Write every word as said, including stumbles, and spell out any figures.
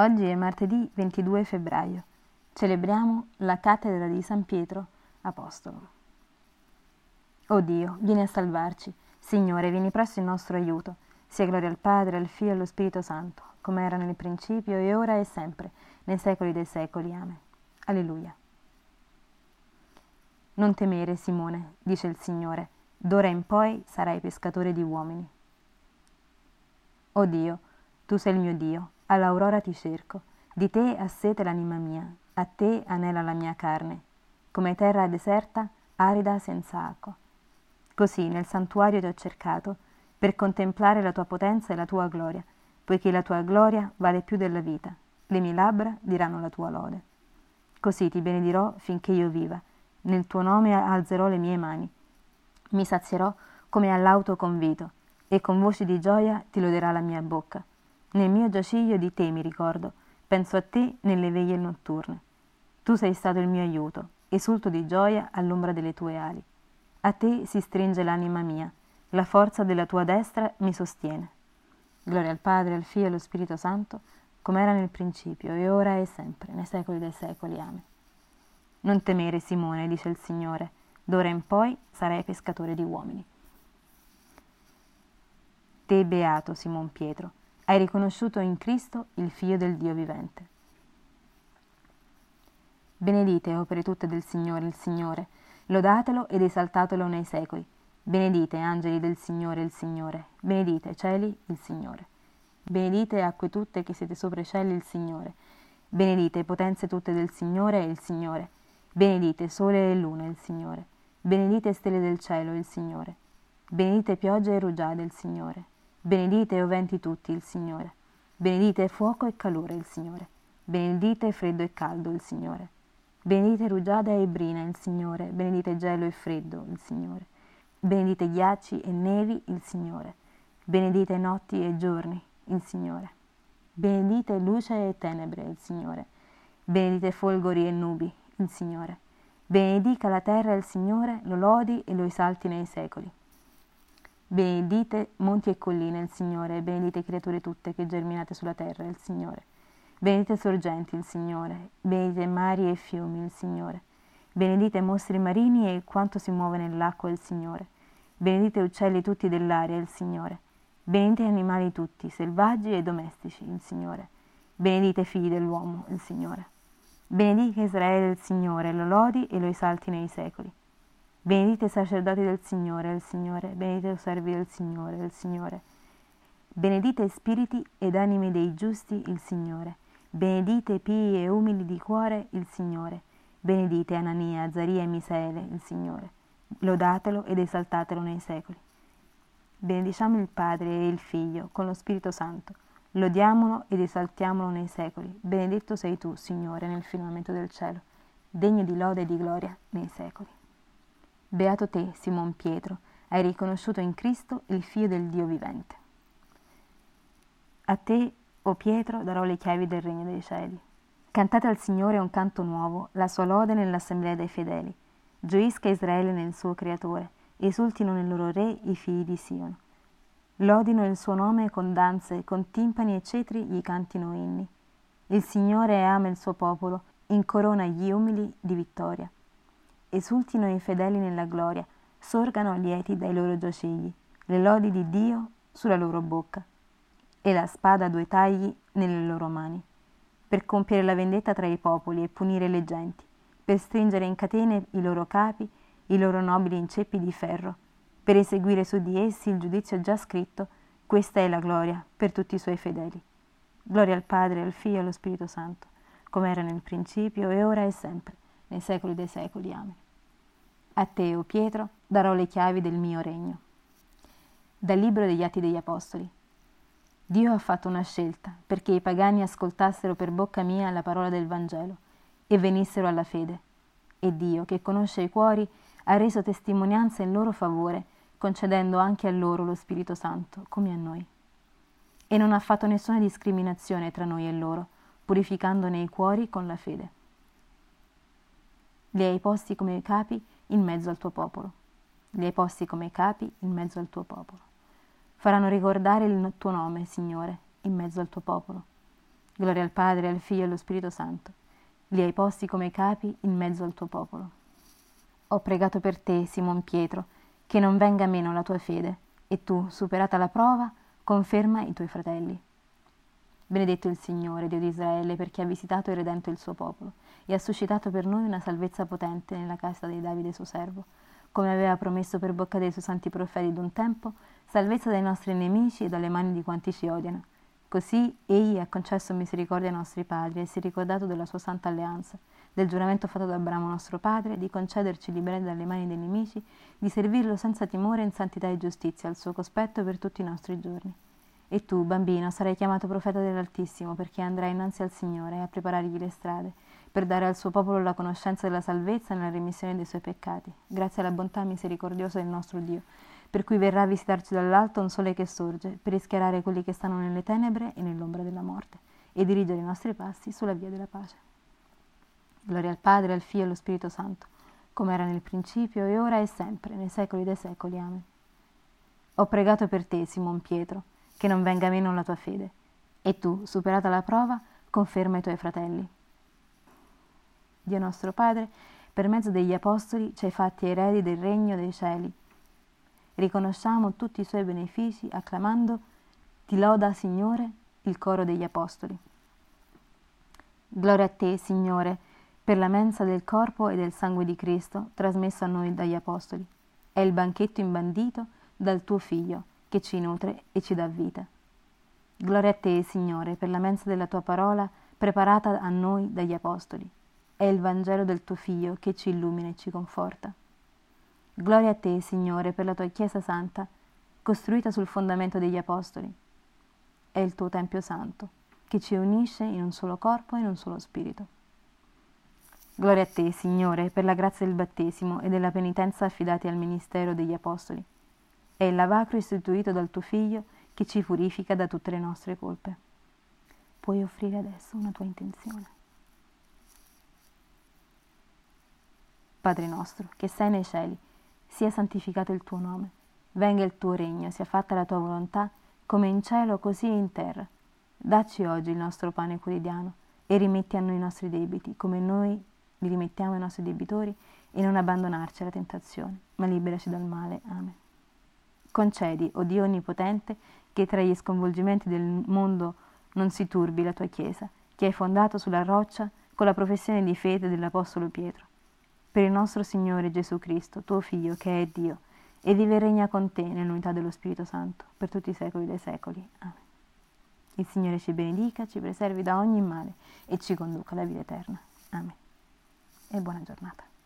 Oggi è martedì ventidue febbraio. Celebriamo la cattedra di San Pietro, apostolo. O Dio, vieni a salvarci. Signore, vieni presso il nostro aiuto. Sia gloria al Padre, al Figlio e allo Spirito Santo, come era nel principio e ora e sempre, nei secoli dei secoli. Amen. Alleluia. Non temere, Simone, dice il Signore, d'ora in poi sarai pescatore di uomini. O Dio, tu sei il mio Dio, all'aurora ti cerco, di te ha sete l'anima mia, a te anela la mia carne, come terra deserta, arida senza acqua. Così nel santuario ti ho cercato, per contemplare la tua potenza e la tua gloria, poiché la tua gloria vale più della vita, le mie labbra diranno la tua lode. Così ti benedirò finché io viva, nel tuo nome alzerò le mie mani, mi sazierò come all'auto convito, e con voci di gioia ti loderà la mia bocca. Nel mio giaciglio di te mi ricordo, penso a te nelle veglie notturne. Tu sei stato il mio aiuto, esulto di gioia all'ombra delle tue ali. A te si stringe l'anima mia, la forza della tua destra mi sostiene. Gloria al Padre, al Figlio e allo Spirito Santo, come era nel principio, e ora e sempre, nei secoli dei secoli. Amen. Non temere, Simone, dice il Signore, d'ora in poi sarai pescatore di uomini. Te beato, Simon Pietro, hai riconosciuto in Cristo il Figlio del Dio vivente. Benedite, opere tutte del Signore, il Signore, lodatelo ed esaltatelo nei secoli. Benedite, angeli del Signore, il Signore, benedite, cieli, il Signore. Benedite, acque tutte che siete sopra i cieli, il Signore. Benedite, potenze tutte del Signore, il Signore. Benedite, sole e luna, il Signore. Benedite, stelle del cielo, il Signore. Benedite, piogge e rugiade, il Signore. Benedite, o venti tutti, il Signore. Benedite, fuoco e calore, il Signore. Benedite, freddo e caldo, il Signore. Benedite, rugiada e brina, il Signore. Benedite, gelo e freddo, il Signore. Benedite, ghiacci e nevi, il Signore. Benedite, notti e giorni, il Signore. Benedite, luce e tenebre, il Signore. Benedite, folgori e nubi, il Signore. Benedica la terra, il Signore, lo lodi e lo esalti nei secoli. Benedite monti e colline, il Signore, benedite creature tutte che germinate sulla terra, il Signore. Benedite sorgenti, il Signore, benedite mari e fiumi, il Signore. Benedite mostri marini e quanto si muove nell'acqua, il Signore. Benedite uccelli tutti dell'aria, il Signore. Benedite animali tutti, selvaggi e domestici, il Signore. Benedite figli dell'uomo, il Signore. Benedica Israele, il Signore, lo lodi e lo esalti nei secoli. Benedite i sacerdoti del Signore, il Signore, benedite i servi del Signore, il Signore. Benedite spiriti ed anime dei giusti, il Signore. Benedite pii e umili di cuore, il Signore. Benedite Anania, Azaria e Misaele, il Signore. Lodatelo ed esaltatelo nei secoli. Benediciamo il Padre e il Figlio con lo Spirito Santo. Lodiamolo ed esaltiamolo nei secoli. Benedetto sei tu, Signore, nel firmamento del cielo, degno di lode e di gloria nei secoli. Beato te, Simon Pietro, hai riconosciuto in Cristo il Figlio del Dio vivente. A te, o Pietro, darò le chiavi del regno dei cieli. Cantate al Signore un canto nuovo, la sua lode nell'assemblea dei fedeli. Gioisca Israele nel suo Creatore, esultino nel loro Re i figli di Sion. Lodino il suo nome con danze, con timpani e cetri gli cantino inni. Il Signore ama il suo popolo, incorona gli umili di vittoria. Esultino i fedeli nella gloria, sorgano lieti dai loro giacigli, le lodi di Dio sulla loro bocca, e la spada a due tagli nelle loro mani, per compiere la vendetta tra i popoli e punire le genti, per stringere in catene i loro capi, i loro nobili in ceppi di ferro, per eseguire su di essi il giudizio già scritto. Questa è la gloria per tutti i suoi fedeli. Gloria al Padre, al Figlio e allo Spirito Santo, come era nel principio e ora e sempre, nei secoli dei secoli. Amen. A te, o Pietro, darò le chiavi del mio regno. Dal libro degli Atti degli Apostoli. Dio ha fatto una scelta perché i pagani ascoltassero per bocca mia la parola del Vangelo e venissero alla fede. E Dio, che conosce i cuori, ha reso testimonianza in loro favore, concedendo anche a loro lo Spirito Santo, come a noi. E non ha fatto nessuna discriminazione tra noi e loro, purificandone i cuori con la fede. Li hai posti come capi in mezzo al tuo popolo. Li hai posti come capi in mezzo al tuo popolo. Faranno ricordare il tuo nome, Signore, in mezzo al tuo popolo. Gloria al Padre, al Figlio e allo Spirito Santo. Li hai posti come capi in mezzo al tuo popolo. Ho pregato per te, Simon Pietro, che non venga meno la tua fede, e tu, superata la prova, conferma i tuoi fratelli. Benedetto il Signore, Dio di Israele, perché ha visitato e redento il suo popolo, e ha suscitato per noi una salvezza potente nella casa di Davide suo servo, come aveva promesso per bocca dei suoi santi profeti d'un tempo, salvezza dai nostri nemici e dalle mani di quanti ci odiano. Così egli ha concesso misericordia ai nostri padri e si è ricordato della sua santa alleanza, del giuramento fatto da Abramo nostro padre, di concederci liberi dalle mani dei nemici, di servirlo senza timore in santità e giustizia al suo cospetto per tutti i nostri giorni. E tu, bambino, sarai chiamato profeta dell'Altissimo, perché andrai innanzi al Signore a preparargli le strade, per dare al suo popolo la conoscenza della salvezza nella remissione dei suoi peccati, grazie alla bontà misericordiosa del nostro Dio, per cui verrà a visitarci dall'alto un sole che sorge, per rischiarare quelli che stanno nelle tenebre e nell'ombra della morte, e dirigere i nostri passi sulla via della pace. Gloria al Padre, al Figlio e allo Spirito Santo, come era nel principio, e ora e sempre, nei secoli dei secoli. Amen. Ho pregato per te, Simon Pietro, che non venga meno la tua fede, e tu, superata la prova, conferma i tuoi fratelli. Dio nostro Padre, per mezzo degli Apostoli ci hai fatti eredi del Regno dei Cieli. Riconosciamo tutti i suoi benefici acclamando «Ti loda, Signore», il coro degli Apostoli. Gloria a te, Signore, per la mensa del corpo e del sangue di Cristo, trasmesso a noi dagli Apostoli. È il banchetto imbandito dal tuo Figlio, che ci nutre e ci dà vita. Gloria a te, Signore, per la mensa della tua parola, preparata a noi dagli Apostoli. È il Vangelo del tuo Figlio, che ci illumina e ci conforta. Gloria a te, Signore, per la tua Chiesa Santa, costruita sul fondamento degli Apostoli. È il tuo Tempio Santo, che ci unisce in un solo corpo e in un solo spirito. Gloria a te, Signore, per la grazia del battesimo e della penitenza affidati al ministero degli Apostoli. È il lavacro istituito dal tuo Figlio, che ci purifica da tutte le nostre colpe. Puoi offrire adesso una tua intenzione. Padre nostro, che sei nei cieli, sia santificato il tuo nome, venga il tuo regno, sia fatta la tua volontà, come in cielo, così e in terra. Dacci oggi il nostro pane quotidiano, e rimetti a noi i nostri debiti, come noi li rimettiamo ai nostri debitori, e non abbandonarci alla tentazione, ma liberaci dal male. Amen. Concedi, o Dio Onnipotente, che tra gli sconvolgimenti del mondo non si turbi la tua Chiesa, che hai fondato sulla roccia con la professione di fede dell'Apostolo Pietro. Per il nostro Signore Gesù Cristo, tuo Figlio, che è Dio, e vive e regna con te nell'unità dello Spirito Santo, per tutti i secoli dei secoli. Amen. Il Signore ci benedica, ci preservi da ogni male e ci conduca alla vita eterna. Amen. E buona giornata.